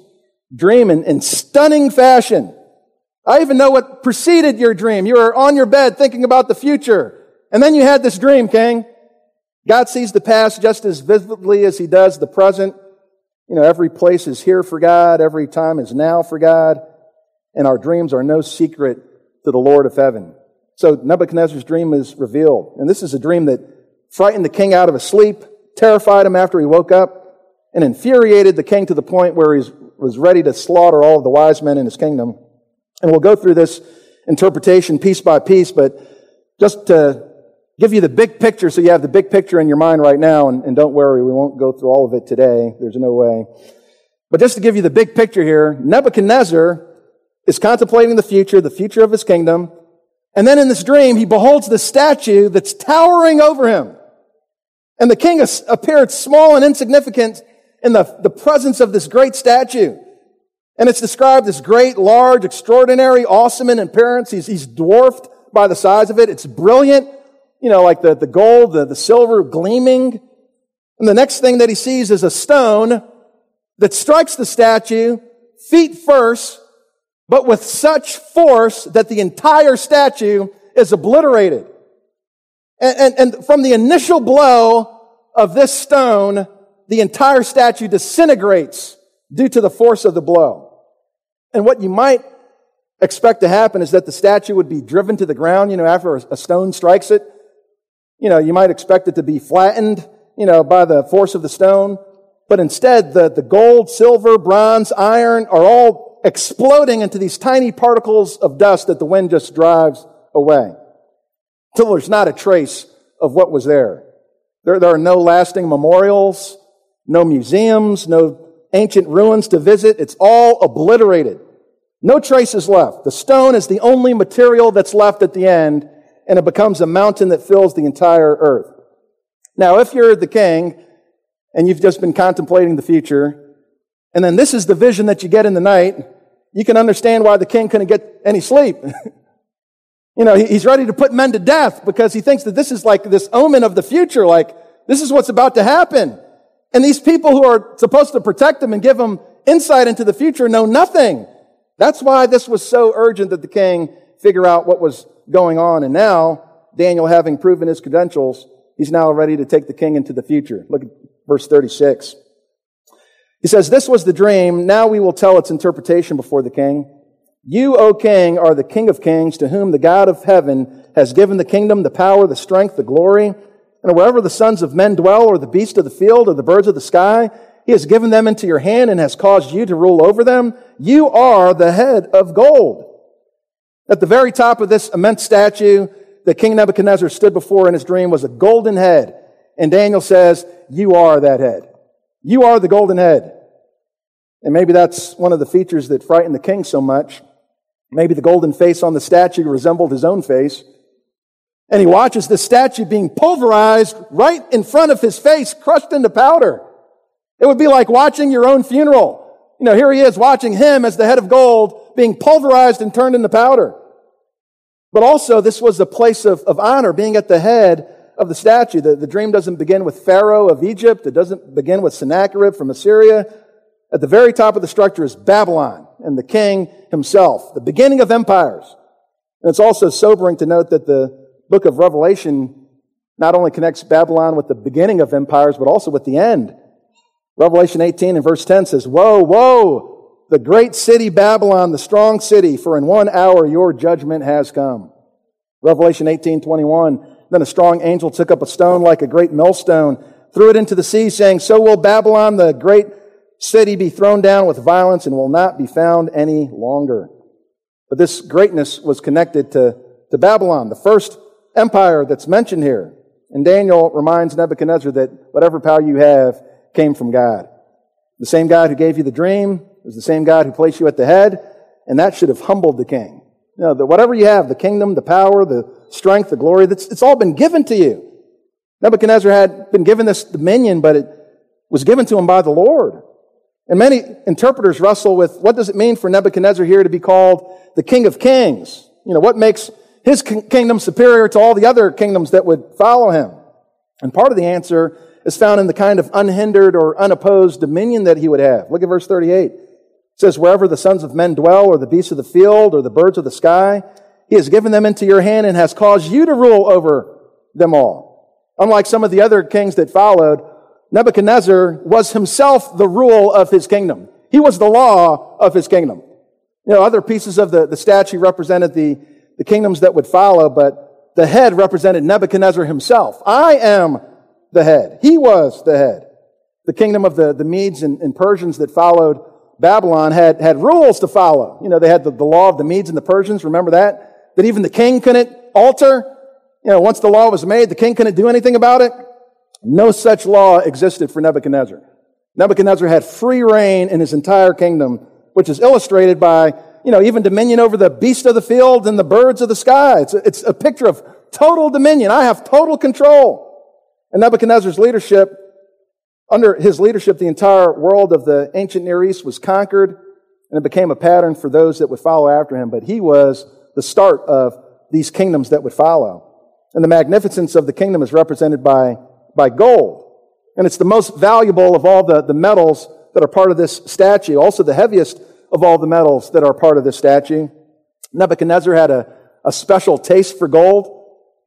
dream in stunning fashion. I even know what preceded your dream. You were on your bed thinking about the future. And then you had this dream, king. God sees the past just as vividly as he does the present. You know, every place is here for God. Every time is now for God. And our dreams are no secret to the Lord of heaven. So Nebuchadnezzar's dream is revealed. And this is a dream that frightened the king out of his sleep, terrified him after he woke up, and infuriated the king to the point where he was ready to slaughter all of the wise men in his kingdom. And we'll go through this interpretation piece by piece, but just to give you the big picture, so you have the big picture in your mind right now, and don't worry, we won't go through all of it today. There's no way. But just to give you the big picture here, Nebuchadnezzar is contemplating the future of his kingdom, and then in this dream, he beholds the statue that's towering over him. And the king appeared small and insignificant in the presence of this great statue. And it's described as great, large, extraordinary, awesome in appearance. He's dwarfed by the size of it. It's brilliant, you know, like the gold, the silver gleaming. And the next thing that he sees is a stone that strikes the statue feet first, but with such force that the entire statue is obliterated. And from the initial blow of this stone, the entire statue disintegrates due to the force of the blow. And what you might expect to happen is that the statue would be driven to the ground, you know, after a stone strikes it. You know, you might expect it to be flattened, you know, by the force of the stone. But instead, the gold, silver, bronze, iron are all exploding into these tiny particles of dust that the wind just drives away, till there's not a trace of what was there. There are no lasting memorials, no museums, no ancient ruins to visit. It's all obliterated. No traces left. The stone is the only material that's left at the end, and it becomes a mountain that fills the entire earth. Now, if you're the king, and you've just been contemplating the future, and then this is the vision that you get in the night, you can understand why the king couldn't get any sleep. You know, he's ready to put men to death because he thinks that this is like this omen of the future, like this is what's about to happen. And these people who are supposed to protect him and give him insight into the future know nothing. That's why this was so urgent that the king figure out what was going on. And now, Daniel, having proven his credentials, he's now ready to take the king into the future. Look at verse 36. He says, "This was the dream. Now we will tell its interpretation before the king. You, O king, are the king of kings, to whom the God of heaven has given the kingdom, the power, the strength, the glory. And wherever the sons of men dwell, or the beasts of the field, or the birds of the sky, he has given them into your hand and has caused you to rule over them. You are the head of gold." At the very top of this immense statue that King Nebuchadnezzar stood before in his dream was a golden head. And Daniel says, "You are that head. You are the golden head." And maybe that's one of the features that frightened the king so much. Maybe the golden face on the statue resembled his own face. And he watches the statue being pulverized right in front of his face, crushed into powder. It would be like watching your own funeral. You know, here he is watching him as the head of gold being pulverized and turned into powder. But also, this was a place of honor, being at the head of the statue. The dream doesn't begin with Pharaoh of Egypt. It doesn't begin with Sennacherib from Assyria. At the very top of the structure is Babylon and the king himself, the beginning of empires. And it's also sobering to note that the book of Revelation not only connects Babylon with the beginning of empires, but also with the end. Revelation 18 and verse 10 says, "Woe, woe, the great city Babylon, the strong city, for in 1 hour your judgment has come." Revelation 18:21. "Then a strong angel took up a stone like a great millstone, threw it into the sea, saying, 'So will Babylon, the great city, be thrown down with violence and will not be found any longer.'" But this greatness was connected to Babylon, the first empire that's mentioned here. And Daniel reminds Nebuchadnezzar that whatever power you have came from God. The same God who gave you the dream is the same God who placed you at the head, and that should have humbled the king. You know, that whatever you have, the kingdom, the power, the strength, the glory, it's all been given to you. Nebuchadnezzar had been given this dominion, but it was given to him by the Lord. And many interpreters wrestle with, what does it mean for Nebuchadnezzar here to be called the King of Kings? You know, what makes his kingdom superior to all the other kingdoms that would follow him? And part of the answer is found in the kind of unhindered or unopposed dominion that he would have. Look at verse 38. It says, wherever the sons of men dwell, or the beasts of the field, or the birds of the sky, he has given them into your hand and has caused you to rule over them all. Unlike some of the other kings that followed, Nebuchadnezzar was himself the rule of his kingdom. He was the law of his kingdom. You know, other pieces of the statue represented the kingdoms that would follow, but the head represented Nebuchadnezzar himself. I am the head. He was the head. The kingdom of the Medes and Persians that followed Babylon had rules to follow. You know, they had the law of the Medes and the Persians. Remember that even the king couldn't alter. You know, once the law was made, the king couldn't do anything about it. No such law existed for Nebuchadnezzar. Nebuchadnezzar had free reign in his entire kingdom, which is illustrated by, you know, even dominion over the beast of the field and the birds of the sky. It's a picture of total dominion. I have total control. And Nebuchadnezzar's leadership, under his leadership, the entire world of the ancient Near East was conquered, and it became a pattern for those that would follow after him. But he was the start of these kingdoms that would follow. And the magnificence of the kingdom is represented by gold. And it's the most valuable of all the metals that are part of this statue, also the heaviest of all the metals that are part of this statue. Nebuchadnezzar had a special taste for gold.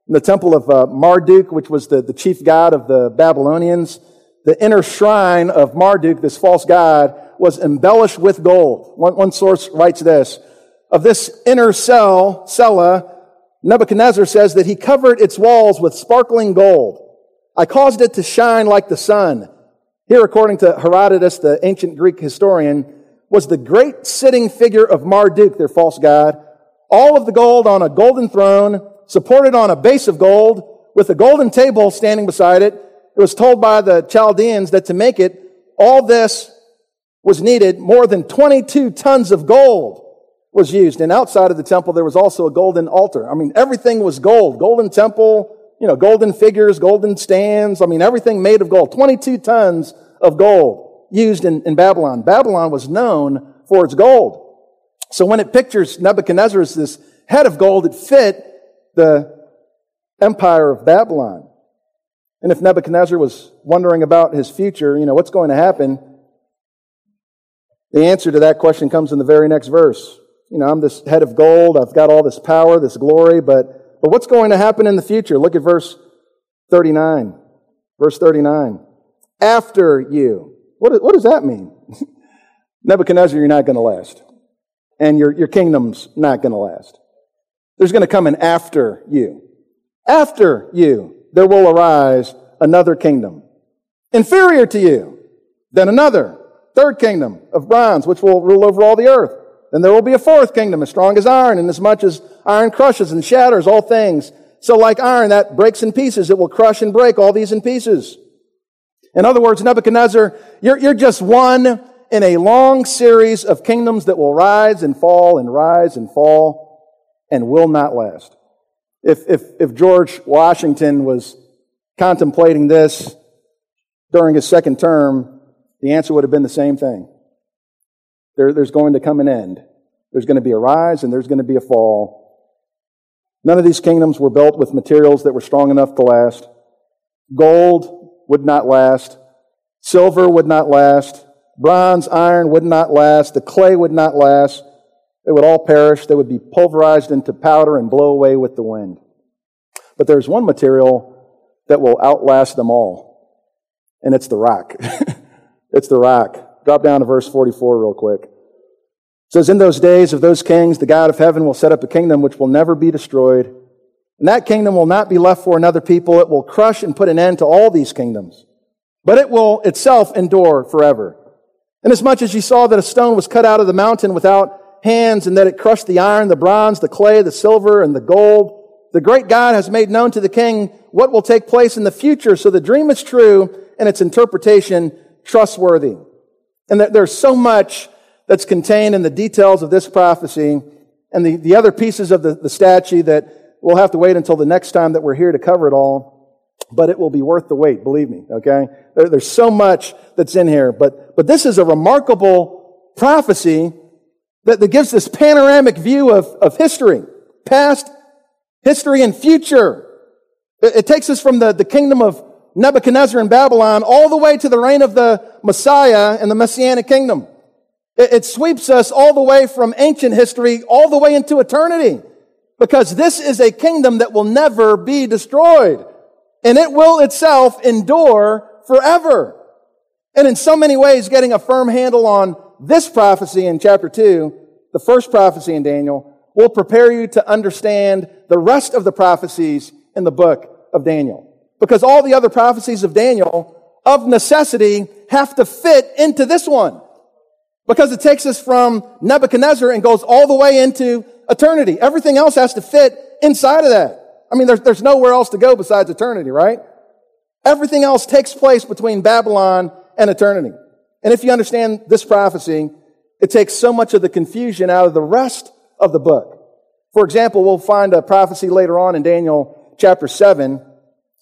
In the temple of Marduk, which was the chief god of the Babylonians, the inner shrine of Marduk, this false god, was embellished with gold. One source writes this: of this inner cella, Nebuchadnezzar says that he covered its walls with sparkling gold. I caused it to shine like the sun. Here, according to Herodotus, the ancient Greek historian, was the great sitting figure of Marduk, their false god, all of the gold on a golden throne, supported on a base of gold, with a golden table standing beside it. It was told by the Chaldeans that to make it, all this was needed. More than 22 tons of gold was used. And outside of the temple, there was also a golden altar. I mean, everything was gold. Golden temple, you know, golden figures, golden stands. I mean, everything made of gold. 22 tons of gold used in Babylon. Babylon was known for its gold. So when it pictures Nebuchadnezzar as this head of gold, it fit the empire of Babylon. And if Nebuchadnezzar was wondering about his future, you know, what's going to happen? The answer to that question comes in the very next verse. You know, I'm this head of gold. I've got all this power, this glory, but what's going to happen in the future? Look at verse 39. Verse 39. After you. What does that mean? Nebuchadnezzar, you're not going to last. And your kingdom's not going to last. There's going to come an after you. After you, there will arise another kingdom, inferior to you. Then another, third kingdom of bronze, which will rule over all the earth. Then there will be a fourth kingdom, as strong as iron, and as much as iron crushes and shatters all things. So like iron that breaks in pieces, it will crush and break all these in pieces. In other words, Nebuchadnezzar, you're just one in a long series of kingdoms that will rise and fall and rise and fall and will not last. If George Washington was contemplating this during his second term, the answer would have been the same thing. There's going to come an end. There's going to be a rise and there's going to be a fall. None of these kingdoms were built with materials that were strong enough to last. Gold would not last. Silver would not last. Bronze, iron would not last. The clay would not last. They would all perish. They would be pulverized into powder and blow away with the wind. But there's one material that will outlast them all, and it's the rock. It's the rock. Drop down to verse 44 real quick. It says, in those days of those kings, the God of heaven will set up a kingdom which will never be destroyed. And that kingdom will not be left for another people. It will crush and put an end to all these kingdoms. But it will itself endure forever. Inasmuch as you saw that a stone was cut out of the mountain without hands, and that it crushed the iron, the bronze, the clay, the silver, and the gold, the great God has made known to the king what will take place in the future, so the dream is true and its interpretation trustworthy. And there's so much that's contained in the details of this prophecy and the other pieces of the statue that we'll have to wait until the next time that we're here to cover it all. but it will be worth the wait, believe me, okay? There's so much that's in here, but this is a remarkable prophecy that gives this panoramic view of history, past, history, and future. It takes us from the kingdom of Nebuchadnezzar in Babylon all the way to the reign of the Messiah and the Messianic kingdom. It sweeps us all the way from ancient history all the way into eternity, because this is a kingdom that will never be destroyed, and it will itself endure forever. And in so many ways, getting a firm handle on this prophecy in chapter 2, the first prophecy in Daniel, will prepare you to understand the rest of the prophecies in the book of Daniel. Because all the other prophecies of Daniel, of necessity, have to fit into this one. Because it takes us from Nebuchadnezzar and goes all the way into eternity. Everything else has to fit inside of that. I mean, there's nowhere else to go besides eternity, right? Everything else takes place between Babylon and eternity. And if you understand this prophecy, it takes so much of the confusion out of the rest of the book. For example, we'll find a prophecy later on in Daniel chapter 7,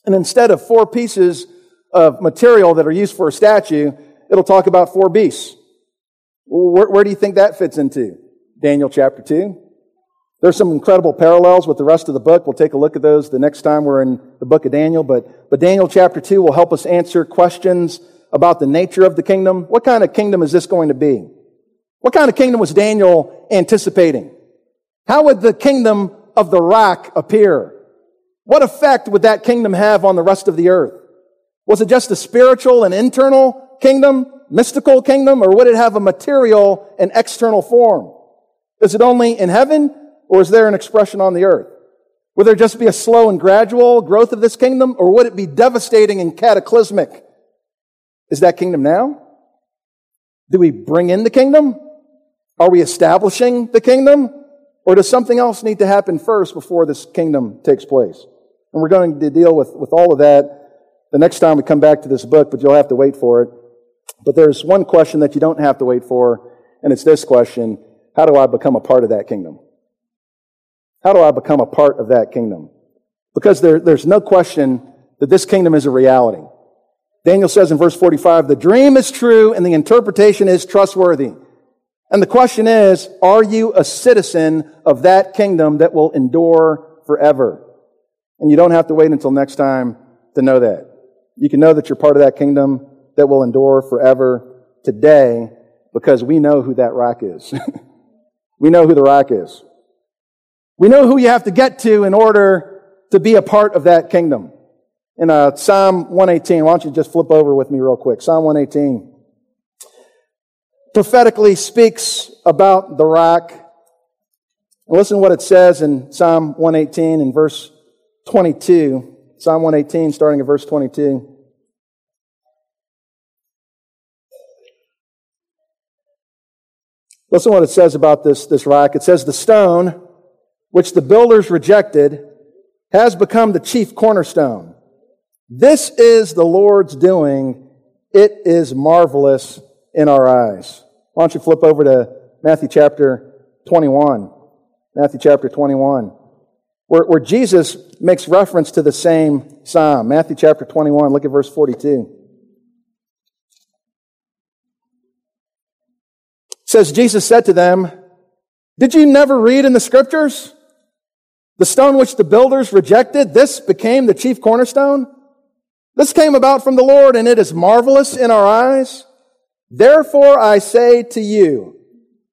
and instead of four pieces of material that are used for a statue, it'll talk about four beasts. Where do you think that fits into? Daniel chapter 2. There's some incredible parallels with the rest of the book. We'll take a look at those the next time we're in the book of Daniel, but Daniel chapter 2 will help us answer questions about the nature of the kingdom. What kind of kingdom is this going to be? What kind of kingdom was Daniel anticipating? How would the kingdom of the rock appear? What effect would that kingdom have on the rest of the earth? Was it just a spiritual and internal kingdom, mystical kingdom, or would it have a material and external form? Is it only in heaven, or is there an expression on the earth? Would there just be a slow and gradual growth of this kingdom, or would it be devastating and cataclysmic? Is that kingdom now? Do we bring in the kingdom? Are we establishing the kingdom? Or does something else need to happen first before this kingdom takes place? And we're going to deal with all of that the next time we come back to this book, but you'll have to wait for it. But there's one question that you don't have to wait for, and it's this question: how do I become a part of that kingdom? How do I become a part of that kingdom? Because there's no question that this kingdom is a reality. Daniel says in verse 45, the dream is true and the interpretation is trustworthy. And the question is, are you a citizen of that kingdom that will endure forever? And you don't have to wait until next time to know that. You can know that you're part of that kingdom that will endure forever today, because we know who that rock is. We know who the rock is. We know who you have to get to in order to be a part of that kingdom. In Psalm 118, why don't you just flip over with me real quick. Psalm 118 prophetically speaks about the rock. And listen to what it says in Psalm 118 in verse 22. Psalm 118 starting at verse 22. Listen to what it says about this rock. It says, the stone which the builders rejected has become the chief cornerstone. This is the Lord's doing. It is marvelous in our eyes. Why don't you flip over to Matthew chapter 21. Matthew chapter 21, where Jesus makes reference to the same psalm. Matthew chapter 21, look at verse 42. It says, Jesus said to them, did you never read in the Scriptures? The stone which the builders rejected, this became the chief cornerstone. This came about from the Lord, and it is marvelous in our eyes. Therefore I say to you,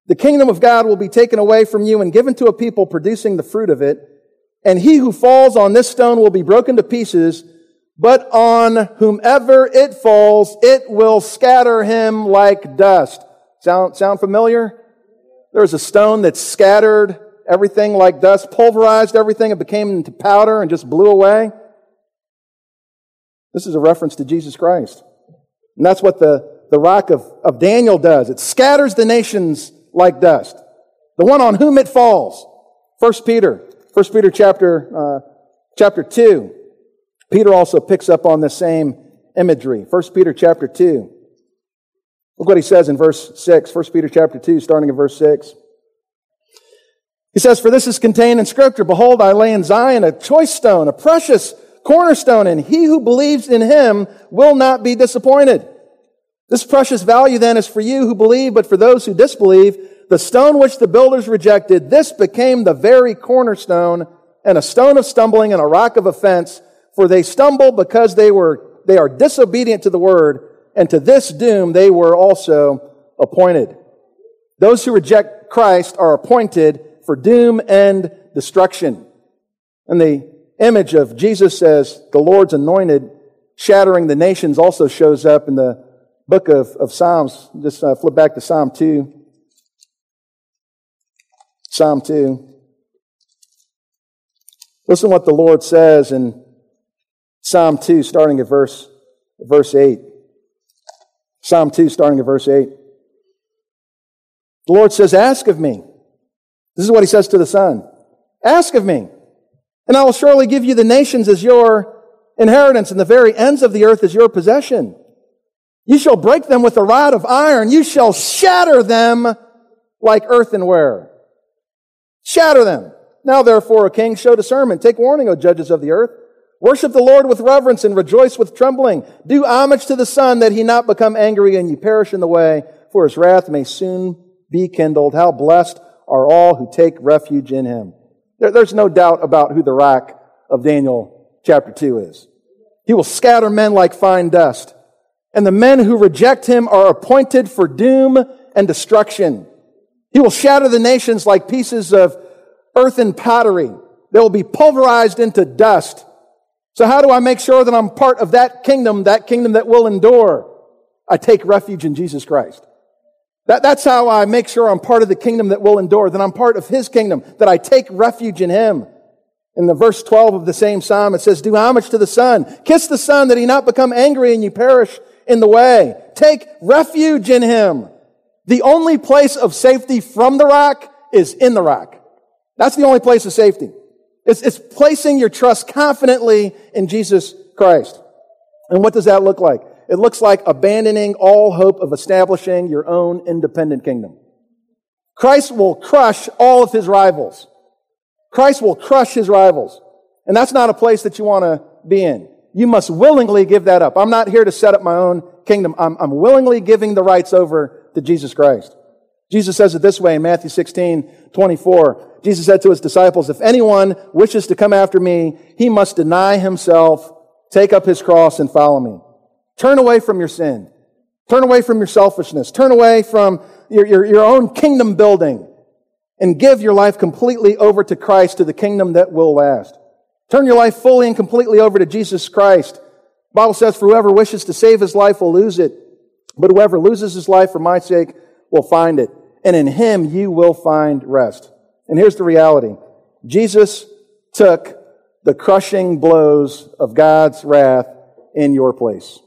the kingdom of God will be taken away from you and given to a people producing the fruit of it. And he who falls on this stone will be broken to pieces, but on whomever it falls, it will scatter him like dust. Sound familiar? There's a stone that scattered everything like dust, pulverized everything. It became into powder and just blew away. This is a reference to Jesus Christ. And that's what the rock of Daniel does. It scatters the nations like dust. The one on whom it falls. 1 Peter chapter 2. Peter also picks up on the same imagery. 1 Peter chapter 2. Look what he says in verse 6. 1 Peter chapter 2, starting in verse 6. He says, for this is contained in Scripture. Behold, I lay in Zion a choice stone, a precious cornerstone, and he who believes in him will not be disappointed. This precious value then is for you who believe, but for those who disbelieve, the stone which the builders rejected, this became the very cornerstone, and a stone of stumbling and a rock of offense, for they stumble because they are disobedient to the word, and to this doom they were also appointed. Those who reject Christ are appointed for doom and destruction. And the image of Jesus as the Lord's anointed, shattering the nations, also shows up in the book of Psalms. Just flip back to Psalm 2. Psalm 2. Listen what the Lord says in Psalm 2, starting at verse 8. Psalm 2, starting at verse 8. The Lord says, ask of me. This is what he says to the Son. Ask of me, and I will surely give you the nations as your inheritance, and the very ends of the earth as your possession. You shall break them with a rod of iron. You shall shatter them like earthenware. Shatter them. Now therefore, O king, show discernment. Take warning, O judges of the earth. Worship the Lord with reverence and rejoice with trembling. Do homage to the Son, that he not become angry and you perish in the way, for his wrath may soon be kindled. How blessed are all who take refuge in him. There's no doubt about who the rock of Daniel chapter 2 is. He will scatter men like fine dust, and the men who reject him are appointed for doom and destruction. He will shatter the nations like pieces of earthen pottery. They will be pulverized into dust. So how do I make sure that I'm part of that kingdom that will endure? I take refuge in Jesus Christ. That's how I make sure I'm part of the kingdom that will endure, that I'm part of his kingdom, that I take refuge in him. In the verse 12 of the same psalm, it says, do homage to the Son. Kiss the Son, that he not become angry and you perish in the way. Take refuge in him. The only place of safety from the rock is in the rock. That's the only place of safety. It's placing your trust confidently in Jesus Christ. And what does that look like? It looks like abandoning all hope of establishing your own independent kingdom. Christ will crush all of his rivals. Christ will crush his rivals. And that's not a place that you want to be in. You must willingly give that up. I'm not here to set up my own kingdom. I'm willingly giving the rights over to Jesus Christ. Jesus says it this way in Matthew 16:24. Jesus said to his disciples, if anyone wishes to come after me, he must deny himself, take up his cross, and follow me. Turn away from your sin. Turn away from your selfishness. Turn away from your own kingdom building and give your life completely over to Christ, to the kingdom that will last. Turn your life fully and completely over to Jesus Christ. The Bible says, for whoever wishes to save his life will lose it, but whoever loses his life for my sake will find it. And in him you will find rest. And here's the reality. Jesus took the crushing blows of God's wrath in your place.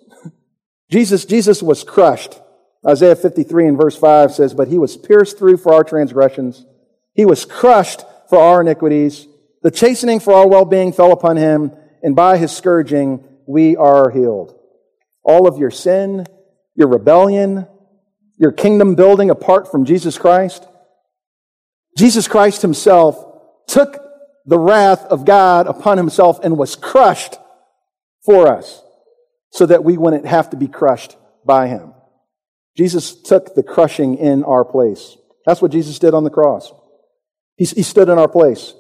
Jesus was crushed. Isaiah 53 and verse 5 says, but he was pierced through for our transgressions. He was crushed for our iniquities. The chastening for our well-being fell upon him, and by his scourging we are healed. All of your sin, your rebellion, your kingdom building apart from Jesus Christ. Jesus Christ himself took the wrath of God upon himself and was crushed for us, so that we wouldn't have to be crushed by him. Jesus took the crushing in our place. That's what Jesus did on the cross. He stood in our place,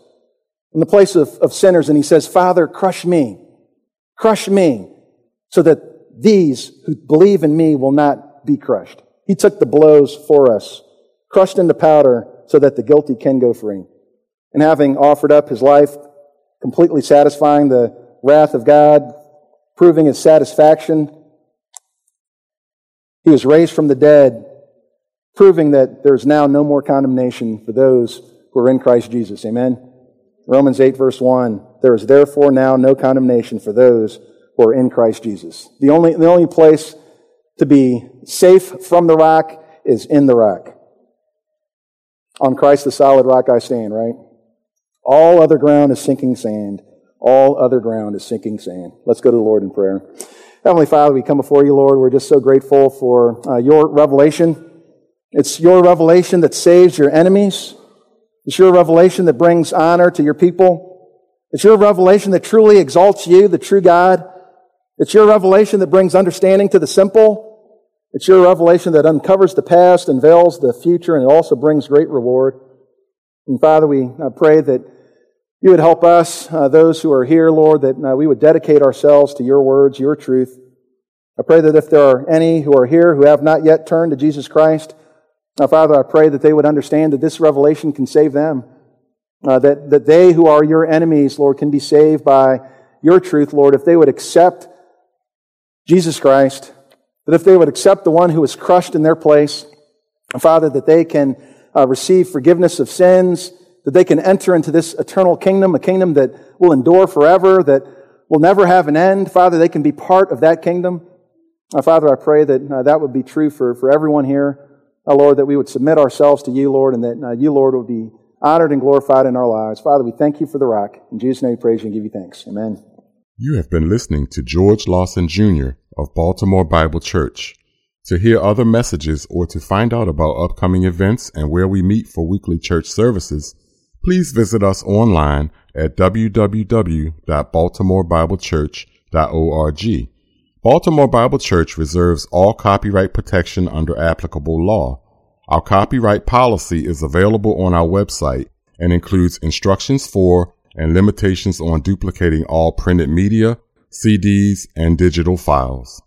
in the place of sinners, and he says, Father, crush me, so that these who believe in me will not be crushed. He took the blows for us, crushed into powder, so that the guilty can go free. And having offered up his life, completely satisfying the wrath of God, proving his satisfaction, he was raised from the dead, proving that there's now no more condemnation for those who are in Christ Jesus. Amen? Romans 8, verse 1, there is therefore now no condemnation for those who are in Christ Jesus. The only place to be safe from the rock is in the rock. On Christ the solid rock I stand, right? All other ground is sinking sand. All other ground is sinking sand. Let's go to the Lord in prayer. Heavenly Father, we come before you, Lord. We're just so grateful for your revelation. It's your revelation that saves your enemies. It's your revelation that brings honor to your people. It's your revelation that truly exalts you, the true God. It's your revelation that brings understanding to the simple. It's your revelation that uncovers the past, unveils the future, and it also brings great reward. And Father, we pray that you would help us, those who are here, Lord, that we would dedicate ourselves to your words, your truth. I pray that if there are any who are here who have not yet turned to Jesus Christ, Father, I pray that they would understand that this revelation can save them, that they who are your enemies, Lord, can be saved by your truth, Lord, if they would accept Jesus Christ, that if they would accept the one who was crushed in their place, Father, that they can receive forgiveness of sins, that they can enter into this eternal kingdom, a kingdom that will endure forever, that will never have an end. Father, they can be part of that kingdom. Father, I pray that that would be true for everyone here. Lord, that we would submit ourselves to you, Lord, and that you, Lord, would be honored and glorified in our lives. Father, we thank you for the rock. In Jesus' name we praise you and give you thanks. Amen. You have been listening to George Lawson, Jr. of Baltimore Bible Church. To hear other messages or to find out about upcoming events and where we meet for weekly church services, please visit us online at www.baltimorebiblechurch.org. Baltimore Bible Church reserves all copyright protection under applicable law. Our copyright policy is available on our website and includes instructions for and limitations on duplicating all printed media, CDs, and digital files.